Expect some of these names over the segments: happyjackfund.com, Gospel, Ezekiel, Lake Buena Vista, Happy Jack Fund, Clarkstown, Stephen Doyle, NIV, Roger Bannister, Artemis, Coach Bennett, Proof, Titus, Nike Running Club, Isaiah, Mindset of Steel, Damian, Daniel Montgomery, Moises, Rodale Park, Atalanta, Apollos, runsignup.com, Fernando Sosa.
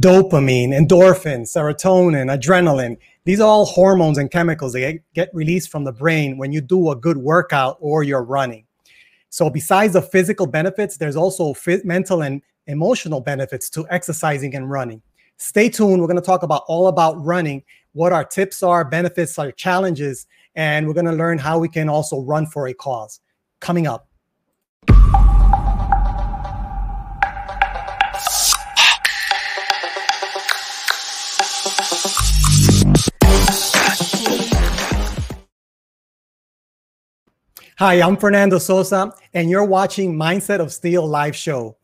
Dopamine, endorphins, serotonin, adrenaline. These are all hormones and chemicals that get released from the brain when you do a good workout or you're running. So besides the physical benefits, there's also mental and emotional benefits to exercising and running. Stay tuned. We're going to talk about all about running, what our tips are, benefits, our challenges, and we're going to learn how we can also run for a cause. Coming up. Hi, I'm Fernando Sosa, and you're watching Mindset of Steel live show.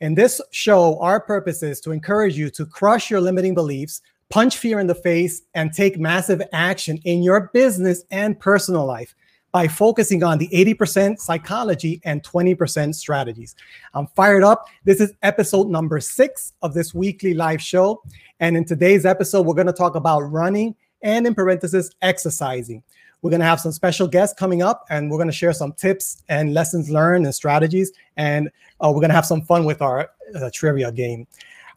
In this show, our purpose is to encourage you to crush your limiting beliefs, punch fear in the face, and take massive action in your business and personal life by focusing on the 80% psychology and 20% strategies. I'm fired up. This is episode number 6 of this weekly live show. And in today's episode, we're going to talk about running and, in parentheses, exercising. We're going to have some special guests coming up, and we're going to share some tips and lessons learned and strategies. And we're going to have some fun with our trivia game.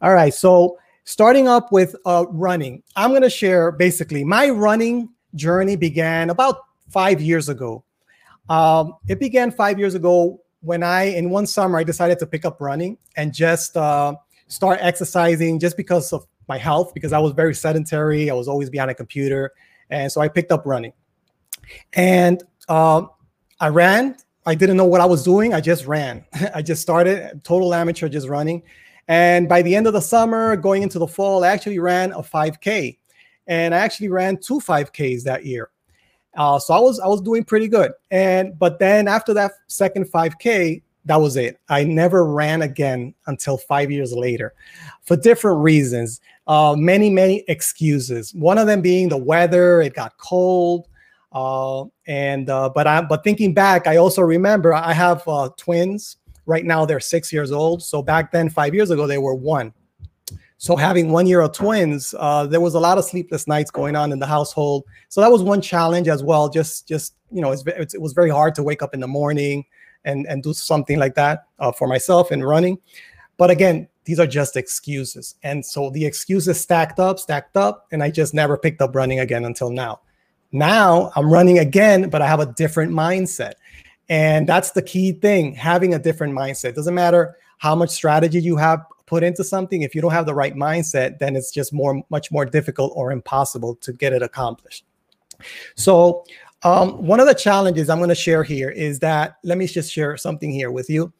All right. So starting up with running, I'm going to share basically my running journey began about 5 years ago. It began 5 years ago when in one summer, I decided to pick up running and just start exercising just because of my health, because I was very sedentary. I was always behind a computer. And so I picked up running. And I ran. I didn't know what I was doing. I just ran. I just started, total amateur, just running. And by the end of the summer, going into the fall, I actually ran a 5K. And I actually ran two 5Ks that year. So I was doing pretty good. But then after that second 5K, that was it. I never ran again until 5 years later for different reasons. Many excuses. One of them being the weather. It got cold. But thinking back, I also remember I have twins right now. They're 6 years old. So back then, 5 years ago, they were one. So having 1 year of twins, there was a lot of sleepless nights going on in the household. So that was one challenge as well. Just you know, it was very hard to wake up in the morning and do something like that for myself and running. But again, these are just excuses. And so the excuses stacked up, and I just never picked up running again until now. Now I'm running again, but I have a different mindset. And that's the key thing, having a different mindset. It doesn't matter how much strategy you have put into something. If you don't have the right mindset, then it's just much more difficult or impossible to get it accomplished. So one of the challenges I'm going to share here is that, let me just share something here with you,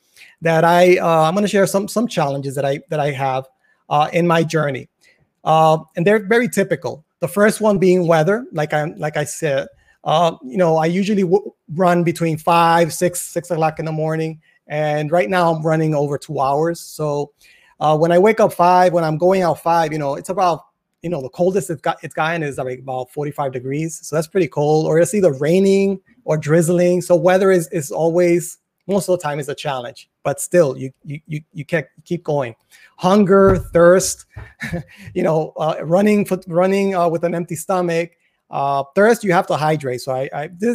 that I'm going to share some challenges that I have in my journey. And they're very typical. The first one being weather, like I said, you know, I usually run between 5, 6 o'clock in the morning. And right now I'm running over 2 hours. So when I wake up 5, when I'm going out 5, you know, it's about you know, the coldest it's gotten is like about 45 degrees. So that's pretty cold, or it's either raining or drizzling. So weather is always, most of the time, is a challenge, but still you can't keep going. Hunger, thirst, you know, running with an empty stomach, thirst, you have to hydrate. So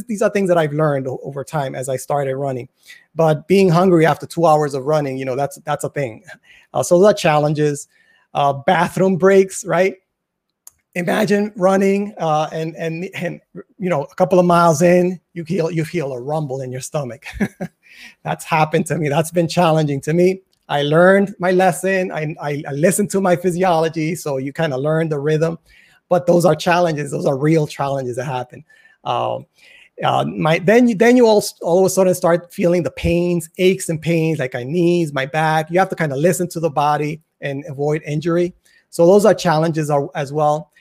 these are things that I've learned over time as I started running. But being hungry after 2 hours of running, you know, that's a thing. So those are challenges. Bathroom breaks, right? Imagine running and you know, a couple of miles in, you feel a rumble in your stomach. That's happened to me. That's been challenging to me. I learned my lesson. I listened to my physiology, so you kind of learn the rhythm. But those are challenges. Those are real challenges that happen. Then you all of a sudden start feeling the pains, aches and pains, like my knees, my back. You have to kind of listen to the body and avoid injury. So those are challenges as well.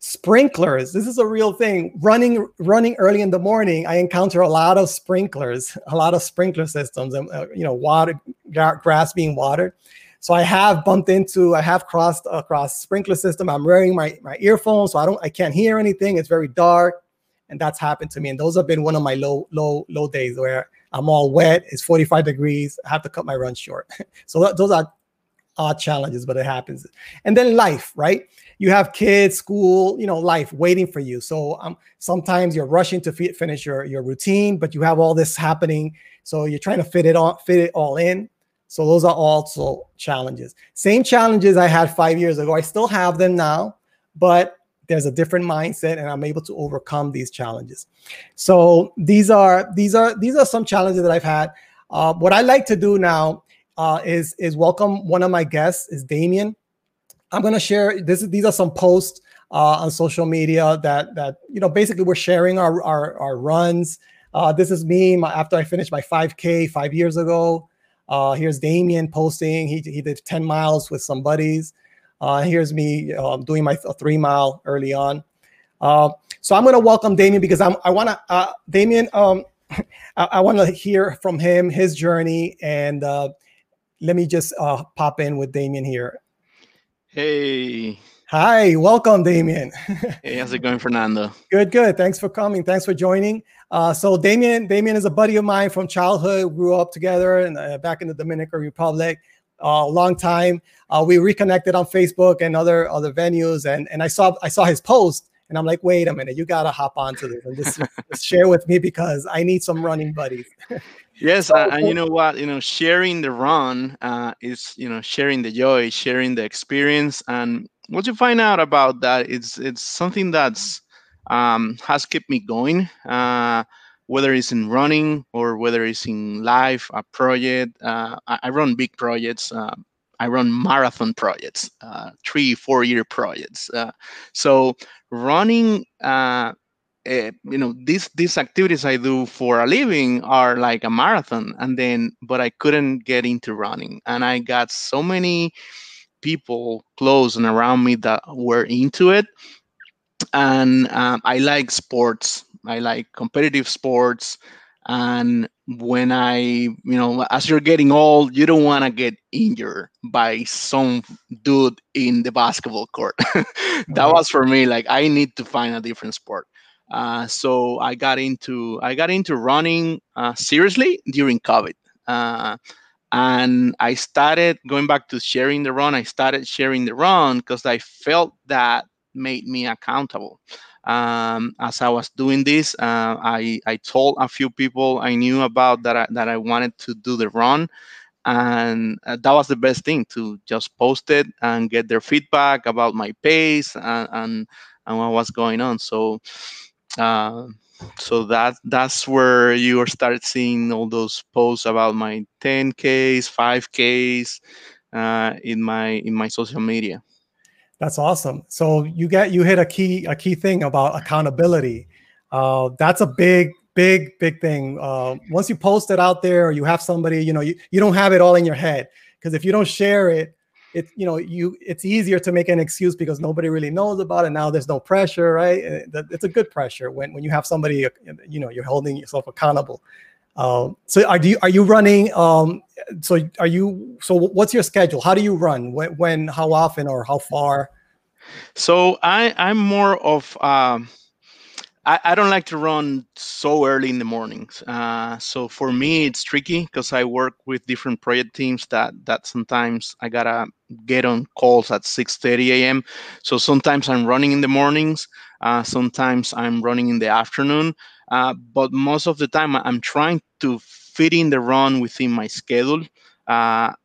Sprinklers. This is a real thing. Running early in the morning, I encounter a lot of sprinkler systems, and you know, water, grass being watered. So I have crossed sprinkler system. I'm wearing my earphones, so I can't hear anything. It's very dark, and that's happened to me. And those have been one of my low days where I'm all wet. It's 45 degrees. I have to cut my run short. So those are odd challenges, but it happens. And then life, right? You have kids, school, you know, life waiting for you. So sometimes you're rushing to finish your routine, but you have all this happening. So you're trying to fit it all in. So those are also challenges. Same challenges I had 5 years ago. I still have them now, but there's a different mindset, and I'm able to overcome these challenges. So these are some challenges that I've had. What I like to do now is welcome one of my guests, is Damian. I'm going to share these are some posts on social media that you know, basically we're sharing our runs. This is me after I finished my 5K 5 years ago. Here's Damian posting. He did 10 miles with some buddies. Here's me doing my 3 mile early on. So I'm going to welcome Damian because I want to hear from him, his journey. And let me just pop in with Damian here. Hey. Hi, welcome, Damian. Hey, how's it going, Fernando? Good. Thanks for coming. Thanks for joining. So Damian is a buddy of mine from childhood. Grew up together and back in the Dominican Republic. A long time. We reconnected on Facebook and other venues, and I saw his post, and I'm like, wait a minute, you gotta hop onto this and just share with me because I need some running buddies. Yes, and you know what? You know, sharing the run is, you know, sharing the joy, sharing the experience. And what you find out about that, it's something that's has kept me going, whether it's in running or whether it's in life, a project. I run big projects. I run marathon projects, 3-4 year projects. So running, you know, these activities I do for a living are like a marathon. But I couldn't get into running, and I got so many people close and around me that were into it. And I like sports. I like competitive sports. And when as you're getting old, you don't want to get injured by some dude in the basketball court. That was for me, like, I need to find a different sport. So I got into running seriously during COVID. And I started going back to sharing the run. I started sharing the run because I felt that made me accountable. As I was doing this, I told a few people I knew about that I wanted to do the run. And that was the best thing, to just post it and get their feedback about my pace and what was going on. So that's where you start seeing all those posts about my 10Ks, 5Ks in my social media. That's awesome. So you hit a key thing about accountability. That's a big thing. Once you post it out there, or you have somebody, you know, you don't have it all in your head, because if you don't share it, it's easier to make an excuse because nobody really knows about it. Now there's no pressure, right? It's a good pressure when you have somebody, you know, you're holding yourself accountable. So are you running? So what's your schedule? How do you run? When, how often, or how far? So I'm more of I don't like to run so early in the mornings. So for me, it's tricky because I work with different project teams that sometimes I gotta get on calls at 6:30 a.m. So sometimes I'm running in the mornings. Sometimes I'm running in the afternoon. But most of the time, I'm trying to fit in the run within my schedule as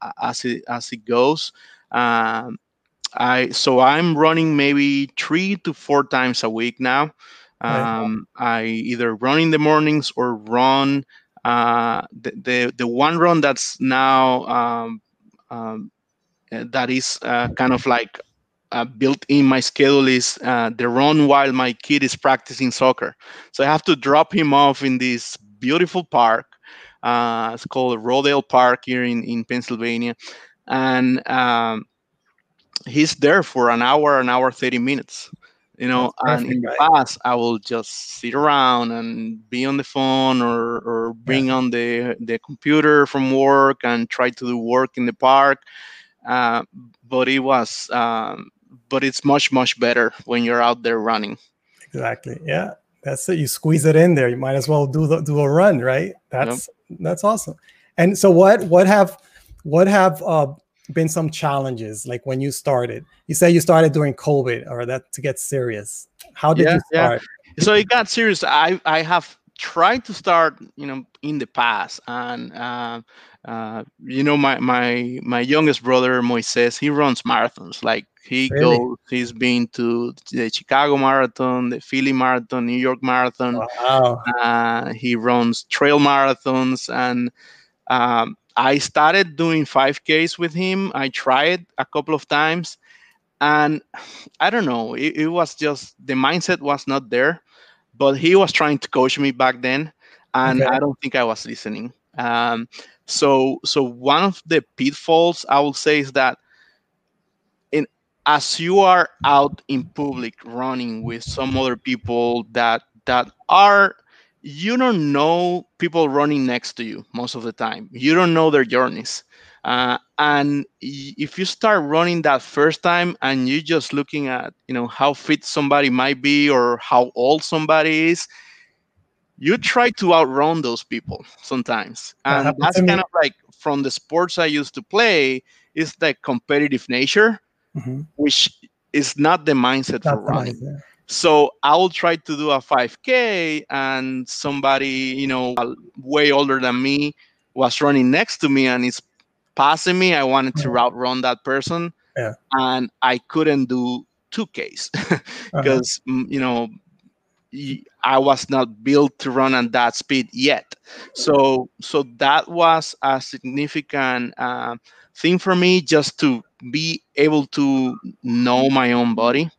it goes. So I'm running maybe 3 to 4 times a week now. I either run in the mornings or run the one run that's now that is kind of like built in my schedule is the run while my kid is practicing soccer. So I have to drop him off in this beautiful park. It's called Rodale Park here in Pennsylvania, and he's there for an hour 30 minutes. You know, and in the past, I will just sit around and be on the phone or bring on the computer from work and try to do work in the park. But it's much, much better when you're out there running. Exactly. Yeah, that's it. You squeeze it in there. You might as well do a run, right? That's awesome. And so what have been some challenges, like when you started? You say you started during COVID, or that to get serious. How did you start? Yeah. So it got serious. I have tried to start, you know, in the past, and you know, my youngest brother Moises, he runs marathons. Like he's been to the Chicago Marathon, the Philly Marathon, New York Marathon. Wow. He runs trail marathons, and I started doing 5Ks with him. I tried a couple of times, and I don't know. It was just the mindset was not there, but he was trying to coach me back then, and I don't think I was listening. So one of the pitfalls I will say is that as you are out in public running with some other people that are, you don't know people running next to you most of the time. You don't know their journeys. And if you start running that first time and you're just looking at, you know, how fit somebody might be or how old somebody is, you try to outrun those people sometimes. And that's kind of like from the sports I used to play, is the competitive nature, which is not the mindset for running. Mindset. So I will try to do a 5K, and somebody, you know, way older than me was running next to me and is passing me. I wanted to outrun that person, and I couldn't do 2Ks because, you know, I was not built to run at that speed yet. So that was a significant thing for me, just to be able to know my own body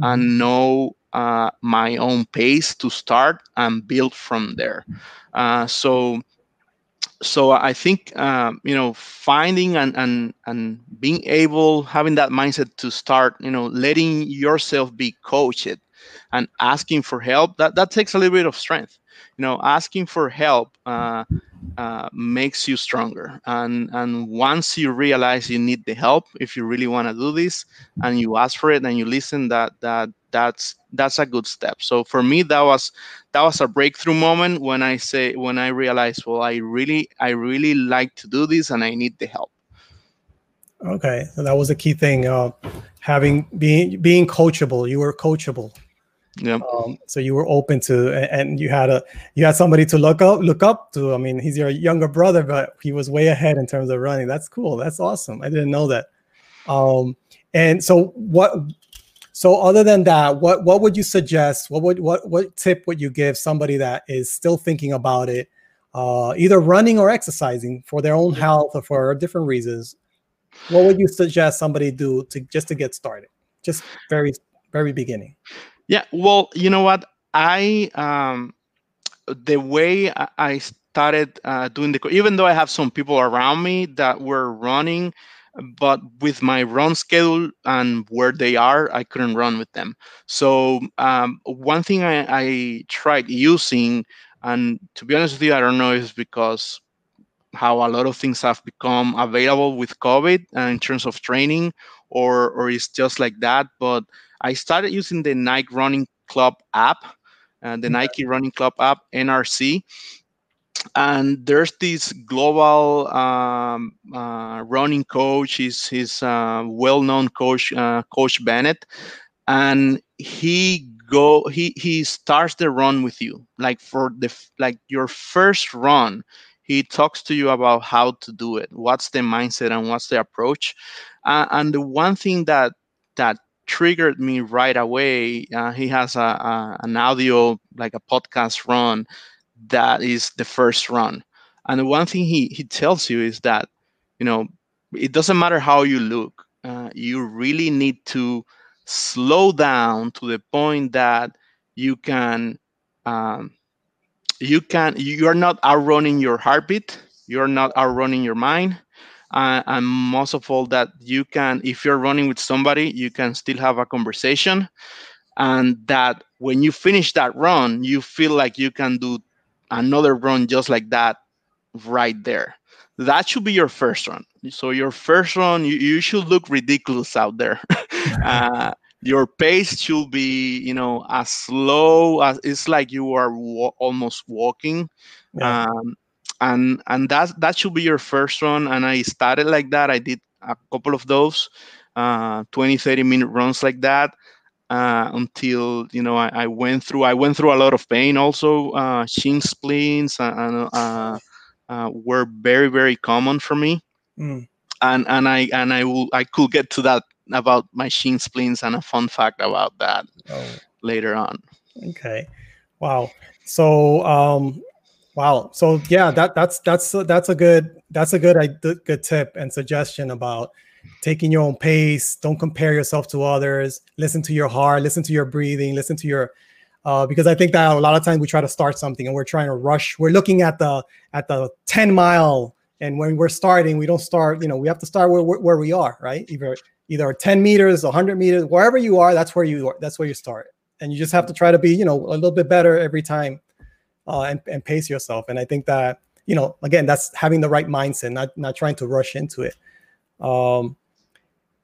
and know my own pace to start and build from there. So I think, you know, finding and being able, having that mindset to start, you know, letting yourself be coached and asking for help, that takes a little bit of strength. You know, asking for help makes you stronger. And once you realize you need the help, if you really want to do this, and you ask for it and you listen, that's a good step. So for me, that was a breakthrough moment when I realized, well, I really like to do this and I need the help. Okay, so that was a key thing. Being coachable. You were coachable. Yeah. So you were open to, and you had somebody to look up to. I mean, he's your younger brother, but he was way ahead in terms of running. That's cool. That's awesome. I didn't know that. And so other than that, what would you suggest? What tip would you give somebody that is still thinking about it, either running or exercising for their own health or for different reasons? What would you suggest somebody do to get started? Just very, very beginning. Yeah, well, you know what? The way I started doing even though I have some people around me that were running, but with my run schedule and where they are, I couldn't run with them. So one thing I tried using, and to be honest with you, I don't know if it's because how a lot of things have become available with COVID in terms of training, or it's just like that, but I started using the Nike Running Club app, and the Nike Running Club app, NRC. And there's this global running coach. He's a well-known coach, Coach Bennett, and he starts the run with you. Like for the your first run, he talks to you about how to do it, what's the mindset and what's the approach. And the one thing that triggered me right away, he has an audio, like a podcast run, that is the first run. And the one thing he tells you is that, you know, it doesn't matter how you look. You really need to slow down to the point that you are not outrunning your heartbeat. You're not outrunning your mind. And most of all that you can, if you're running with somebody, you can still have a conversation. And that when you finish that run, you feel like you can do another run just like that right there. That should be your first run. So your first run, you should look ridiculous out there. Your pace should be, you know, as slow as it's like you are almost walking. Yeah. And that should be your first run. And I started like that. I did a couple of those 20, 30-minute runs like that. Until, you know, I went through a lot of pain also. Shin splints were very, very common for me. Mm. And I could get to that about my shin splints and a fun fact about that later on. Okay. Wow. So So yeah, that's a good tip and suggestion about taking your own pace. Don't compare yourself to others. Listen to your heart, listen to your breathing, listen to your, because I think that a lot of times we try to start something and we're trying to rush. We're looking at the 10 mile. And when we're starting, we don't start, you know, we have to start where we are, right? Either 10 meters, 100 meters, wherever you are, that's where you start. And you just have to try to be, you know, a little bit better every time, and pace yourself. And I think that, you know, again, that's having the right mindset, not trying to rush into it.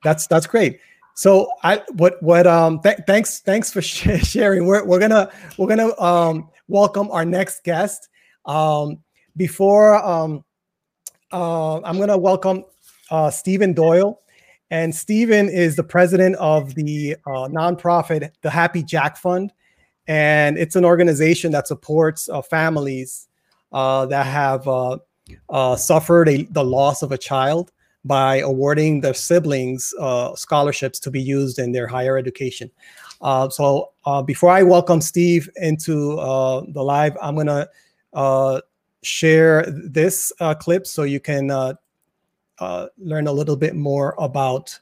That's great. So thanks for sharing. We're going to welcome our next guest. Before I'm going to welcome, Stephen Doyle, and Stephen is the president of the, nonprofit, the Happy Jack Fund. And it's an organization that supports families, that have, suffered the loss of a child, by awarding their siblings scholarships to be used in their higher education. So before I welcome Steve into the live, I'm going to share this clip so you can learn a little bit more about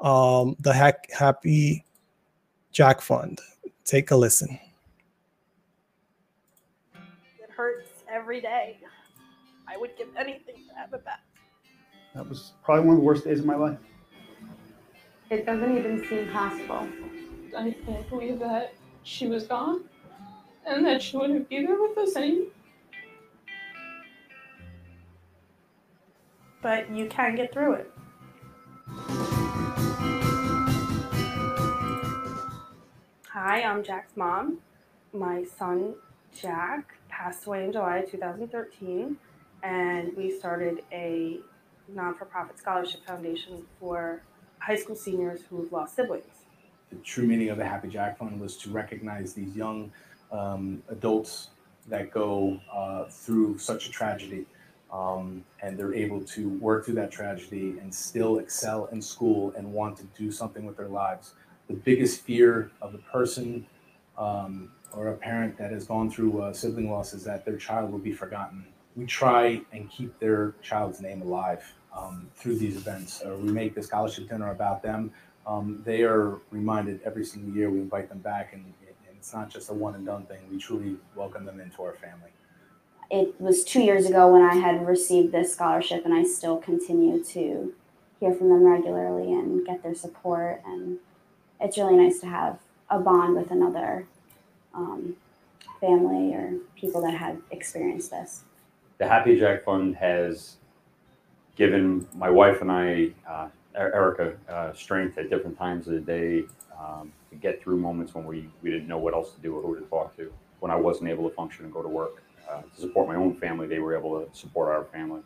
the Happy Jack Fund. Take a listen. It hurts every day. I would give anything to have it back. That was probably one of the worst days of my life. It doesn't even seem possible. I can't believe that she was gone and that she wouldn't be there with us anymore. But you can get through it. Hi, I'm Jack's mom. My son, Jack, passed away in July 2013, and we started a non-for-profit scholarship foundation for high school seniors who've lost siblings. The true meaning of the Happy Jack Fund was to recognize these young adults that go through such a tragedy, and they're able to work through that tragedy and still excel in school and want to do something with their lives. The biggest fear of a person or a parent that has gone through sibling loss is that their child will be forgotten. We try and keep their child's name alive through these events. We make the scholarship dinner about them. They are reminded every single year. We invite them back, and it's not just a one and done thing. We truly welcome them into our family. It was 2 years ago when I had received this scholarship, and I still continue to hear from them regularly and get their support. And it's really nice to have a bond with another family or people that have experienced this. The Happy Jack Fund has given my wife and I, Erica, strength at different times of the day, to get through moments when we didn't know what else to do or who to talk to. When I wasn't able to function and go to work to support my own family, they were able to support our family.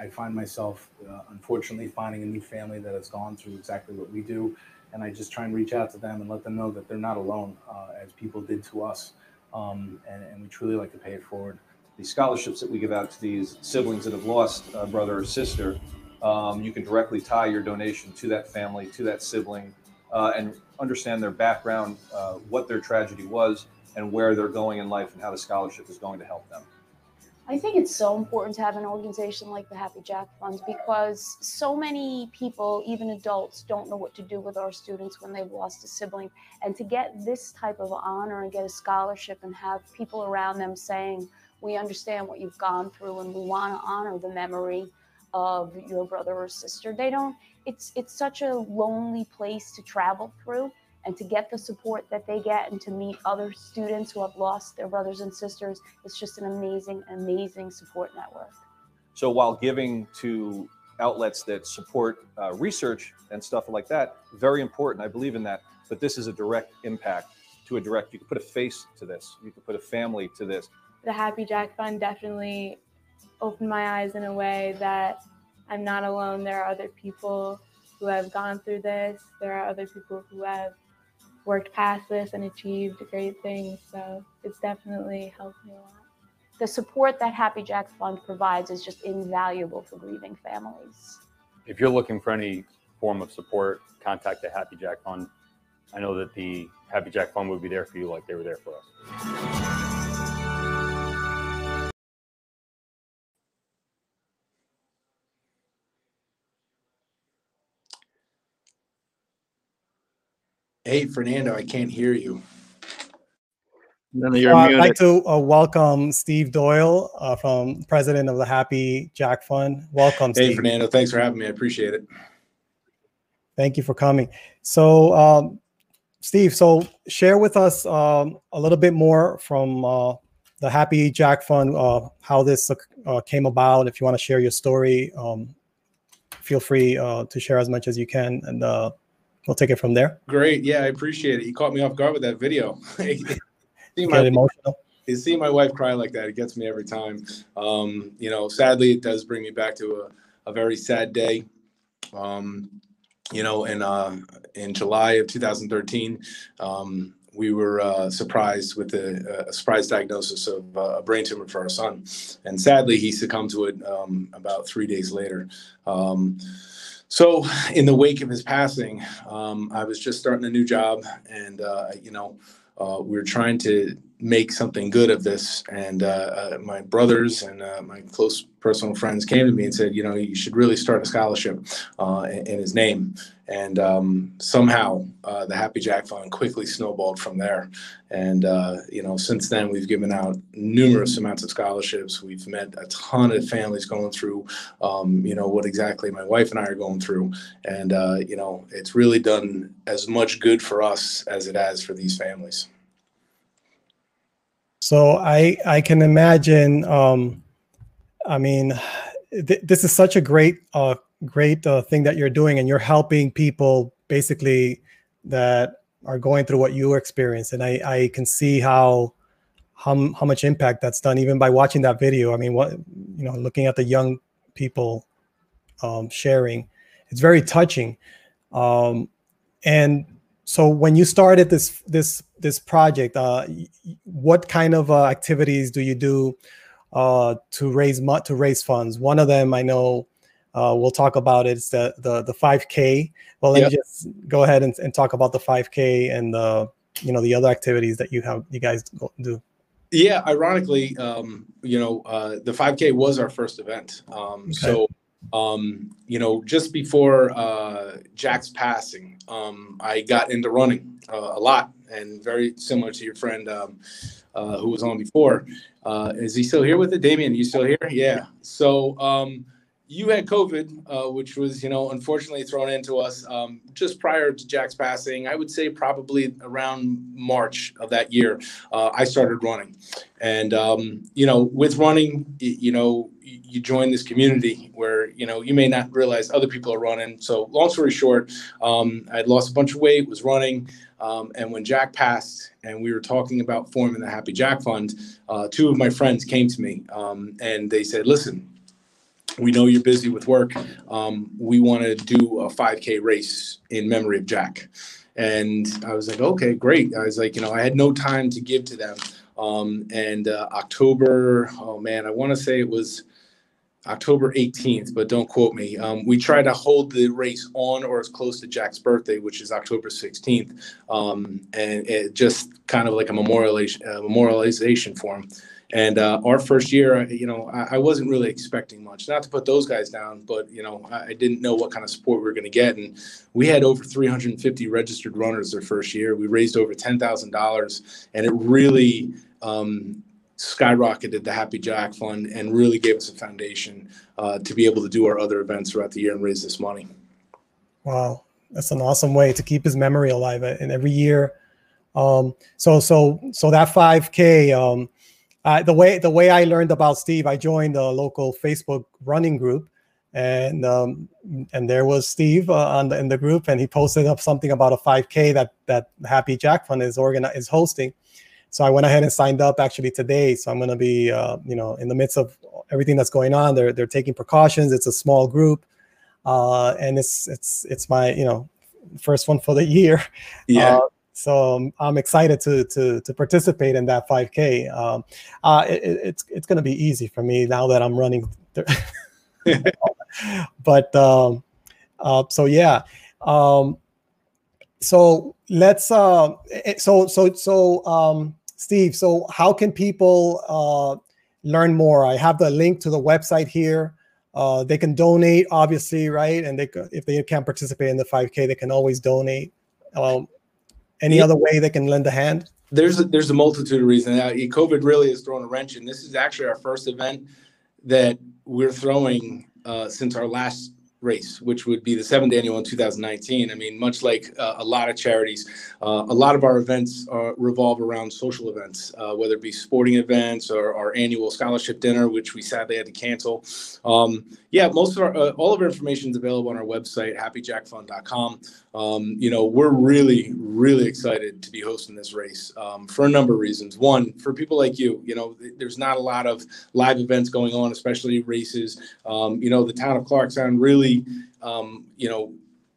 I find myself, unfortunately, finding a new family that has gone through exactly what we do. And I just try and reach out to them and let them know that they're not alone, as people did to us. And we truly like to pay it forward. The scholarships that we give out to these siblings that have lost a brother or sister, you can directly tie your donation to that family, to that sibling, and understand their background, what their tragedy was, and where they're going in life and how the scholarship is going to help them. I think it's so important to have an organization like the Happy Jack Fund, because so many people, even adults, don't know what to do with our students when they've lost a sibling. And to get this type of honor and get a scholarship and have people around them saying, we understand what you've gone through and we want to honor the memory of your brother or sister. They don't, it's such a lonely place to travel through, and to get the support that they get and to meet other students who have lost their brothers and sisters, it's just an amazing, amazing support network. So while giving to outlets that support research and stuff like that, very important, I believe in that, but this is a direct impact to a direct, you can put a face to this, you can put a family to this. The Happy Jack Fund definitely opened my eyes in a way that I'm not alone. There are other people who have gone through this. There are other people who have worked past this and achieved great things, so it's definitely helped me a lot. The support that Happy Jack Fund provides is just invaluable for grieving families. If you're looking for any form of support, contact the Happy Jack Fund. I know that the Happy Jack Fund would be there for you like they were there for us. Hey, Fernando, I can't hear you. I'd like to welcome Steve Doyle, from president of the Happy Jack Fund. Welcome, Steve. Hey, Fernando, thanks for having me. I appreciate it. Thank you for coming. So, Steve, so share with us a little bit more from the Happy Jack Fund, how this came about. If you want to share your story, feel free to share as much as you can, and we'll take it from there. Great. Yeah, I appreciate it. You caught me off guard with that video. Seeing my wife cry like that, it gets me every time. You know, sadly, it does bring me back to a very sad day. You know, in July of 2013, we were surprised with a surprise diagnosis of a brain tumor for our son. And sadly, he succumbed to it about 3 days later. So in the wake of his passing, I was just starting a new job, and, you know, we were trying to make something good of this. And my brothers and my close personal friends came to me and said, you know, you should really start a scholarship in his name. And somehow the Happy Jack Fund quickly snowballed from there. And, you know, since then, we've given out numerous amounts of scholarships. We've met a ton of families going through, you know, what exactly my wife and I are going through. And, you know, it's really done as much good for us as it has for these families. So I can imagine, I mean, this is such a great thing that you're doing, and you're helping people basically that are going through what you experienced. And I can see how much impact that's done, even by watching that video. I mean, what, you know, looking at the young people sharing, it's very touching. And so when you started this project, what kind of activities do you do to raise funds? One of them, I know, we'll talk about it. It's the 5K. Well, let me just go ahead and talk about the 5K and you know, the other activities that you guys do. Yeah, ironically, you know, the 5K was our first event. Okay. So, you know, just before Jack's passing, I got into running a lot, and very similar to your friend who was on before. Is he still here with it, Damian? You still here? Yeah. So. you had COVID, which was, unfortunately thrown into us just prior to Jack's passing. I would say probably around March of that year, I started running. And, with running, you join this community where, you may not realize other people are running. So long story short, I'd lost a bunch of weight, was running. And when Jack passed and we were talking about forming the Happy Jack Fund, two of my friends came to me and they said, listen, we know you're busy with work. We want to do a 5K race in memory of Jack. And I was like, okay, great. I was like, I had no time to give to them. October, I want to say it was October 18th, but don't quote me. We tried to hold the race on or as close to Jack's birthday, which is October 16th. And it just kind of like a memorialization for him. And our first year, I wasn't really expecting much, not to put those guys down, but, I didn't know what kind of support we were going to get. And we had over 350 registered runners their first year. We raised over $10,000 and it really skyrocketed the Happy Jack Fund and really gave us a foundation to be able to do our other events throughout the year and raise this money. Wow. That's an awesome way to keep his memory alive. And every year. So that 5K, the way I learned about Steve, I joined a local Facebook running group, and there was Steve in the group, and he posted up something about a 5K that Happy Jack Fund is hosting. So I went ahead and signed up actually today. So I'm going to be, in the midst of everything that's going on, they're taking precautions. It's a small group, and it's my first one for the year. Yeah. So I'm excited to participate in that 5K. It's going to be easy for me now that I'm running. But so yeah, so let's Steve, so how can people learn more? I have the link to the website here. They can donate, obviously, right? And if they can't participate in the 5K, they can always donate. Any other way they can lend a hand? There's a multitude of reasons. COVID really has thrown a wrench in. This is actually our first event that we're throwing since our last race, which would be the seventh annual in 2019. I mean, much like a lot of charities, a lot of our events revolve around social events, whether it be sporting events or our annual scholarship dinner, which we sadly had to cancel. Most of our all of our information is available on our website, happyjackfund.com. We're really, really excited to be hosting this race for a number of reasons. One, for people like you, there's not a lot of live events going on, especially races. The town of Clarkstown really,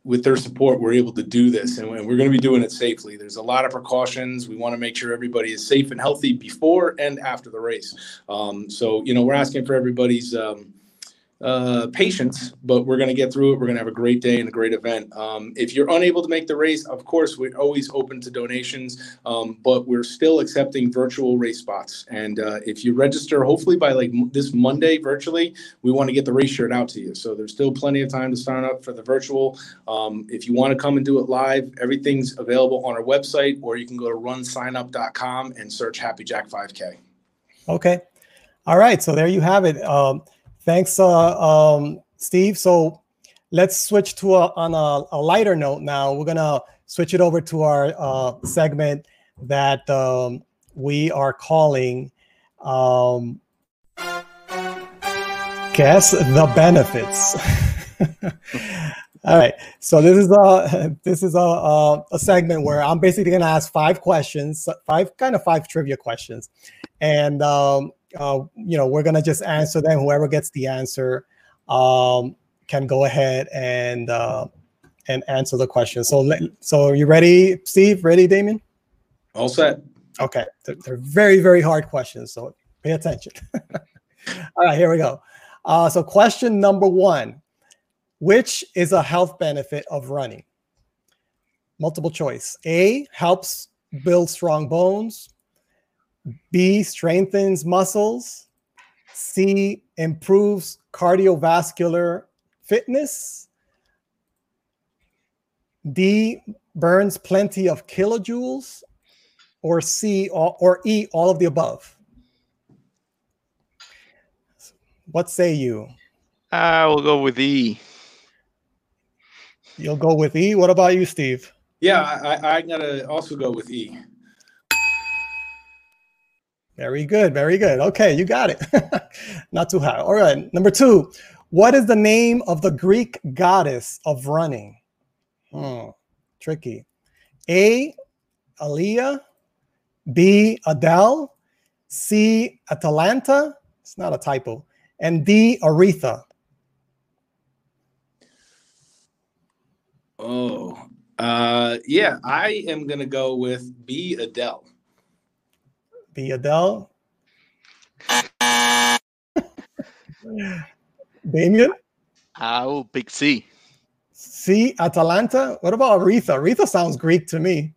with their support, we're able to do this, and we're going to be doing it safely. There's a lot of precautions. We want to make sure everybody is safe and healthy before and after the race. We're asking for everybody's patience, but we're going to get through it. We're going to have a great day and a great event. If you're unable to make the race, of course, we're always open to donations, but we're still accepting virtual race spots. And if you register, hopefully by this Monday virtually, we want to get the race shirt out to you. So there's still plenty of time to sign up for the virtual. If you want to come and do it live, everything's available on our website, or you can go to runsignup.com and search Happy Jack 5K. Okay. All right. So there you have it. Thanks, Steve. So let's switch to on a lighter note now. We're going to switch it over to our segment that we are calling Guess the Benefits. All right. So this is a segment where I'm basically going to ask five trivia questions. And we're going to just answer them. Whoever gets the answer can go ahead and answer the question. So are you ready, Steve? Ready, Damian? All set. Okay. They're very, very hard questions, so pay attention. All right, here we go. So question number one, which is a health benefit of running? Multiple choice. A, helps build strong bones. B, strengthens muscles. C, improves cardiovascular fitness. D, burns plenty of kilojoules. Or C, or E, all of the above. What say you? I will go with E. You'll go with E? What about you, Steve? Yeah, I got to also go with E. Very good. Very good. Okay, you got it. Not too high. All right. Number two, what is the name of the Greek goddess of running? Tricky. A, Aaliyah. B, Adele. C, Atalanta. It's not a typo. And D, Aretha. Oh, yeah, I am going to go with B, Adele. B, Adele. Damian? I will pick C. C, Atalanta. What about Aretha? Aretha sounds Greek to me.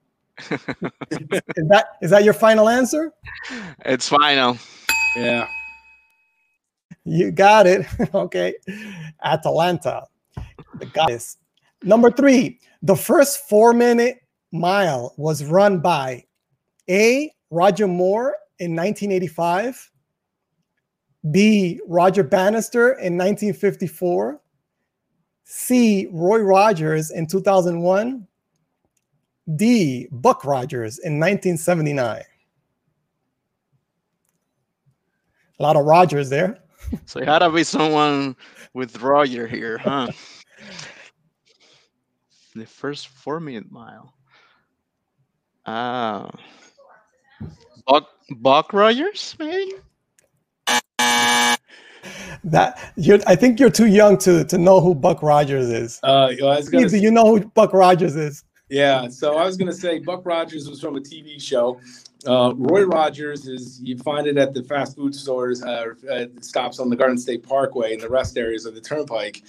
Is that your final answer? It's final. Yeah. You got it. Okay. Atalanta, the goddess. Number three, the first 4-minute mile was run by A, Roger Moore in 1985, B, Roger Bannister in 1954, C, Roy Rogers in 2001, D, Buck Rogers in 1979. A lot of Rogers there. So it had to be someone with Roger here, huh? The first 4-minute mile. Buck Rogers, maybe? I think you're too young to know who Buck Rogers is. Do you know who Buck Rogers is? Yeah, so I was going to say Buck Rogers was from a TV show. Roy Rogers is, you find it at the fast food stores, stops on the Garden State Parkway and the rest areas of the Turnpike.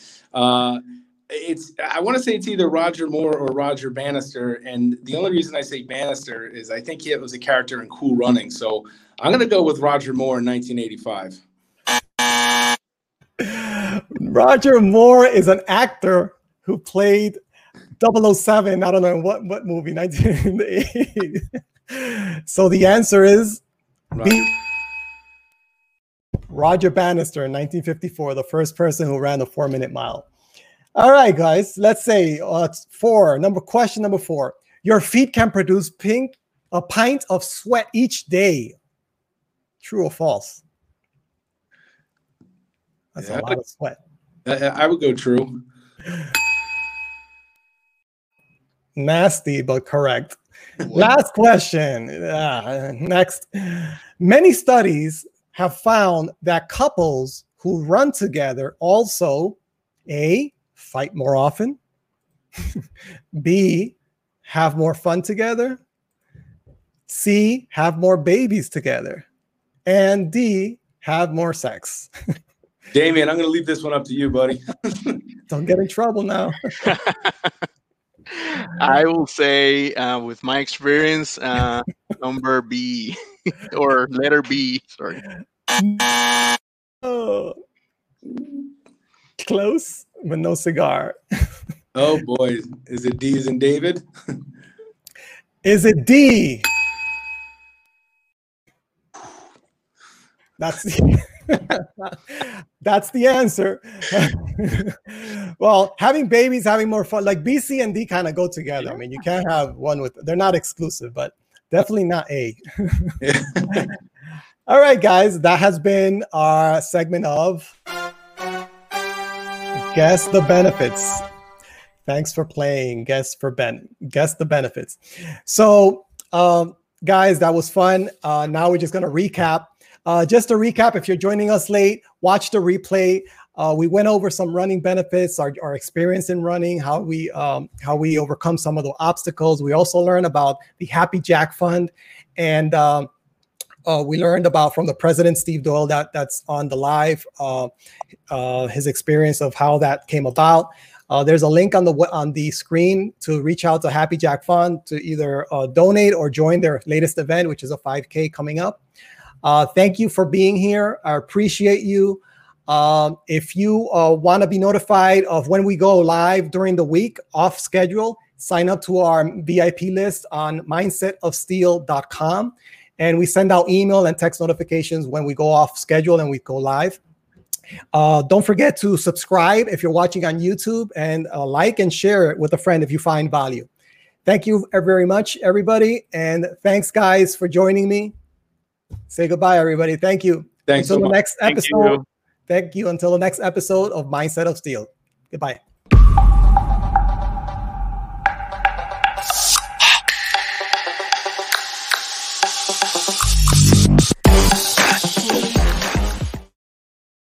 I want to say it's either Roger Moore or Roger Bannister. And the only reason I say Bannister is I think it was a character in Cool Running. So I'm going to go with Roger Moore in 1985. Roger Moore is an actor who played 007, I don't know what movie, 1980. So the answer is B, Roger Bannister in 1954, the first person who ran the 4-minute mile. All right, guys, let's say question number four. Your feet can produce a pint of sweat each day. True or false? That's a lot of sweat. I would go true. Nasty, but correct. Last question. Next. Many studies have found that couples who run together also, A, fight more often, B, have more fun together, C, have more babies together, and D, have more sex. Damian, I'm going to leave this one up to you, buddy. Don't get in trouble now. I will say, with my experience, number B, or letter B. Sorry. Oh, close, but no cigar. Oh boy, is it D as in David? Is it D? That's the that's the answer. Well, having babies, having more fun, like B, C, and D kind of go together. I mean, you can't have one they're not exclusive, but definitely not A. All right, guys, that has been our segment of Guess the Benefits. Thanks for playing Guess the Benefits. So, guys, that was fun. Now we're just going to recap. Just to recap, if you're joining us late, watch the replay. We went over some running benefits, our experience in running, how we overcome some of the obstacles. We also learned about the Happy Jack Fund, and we learned about from the president, Steve Doyle, that's on the live, his experience of how that came about. There's a link on the screen to reach out to Happy Jack Fund to either donate or join their latest event, which is a 5K coming up. Thank you for being here. I appreciate you. If you want to be notified of when we go live during the week off schedule, sign up to our VIP list on mindsetofsteel.com. And we send out email and text notifications when we go off schedule and we go live. Don't forget to subscribe if you're watching on YouTube, and like and share it with a friend if you find value. Thank you very much, everybody. And thanks, guys, for joining me. Say goodbye, everybody. Thank you. Thanks until the next episode. Thank you until the next episode of Mindset of Steel. Goodbye.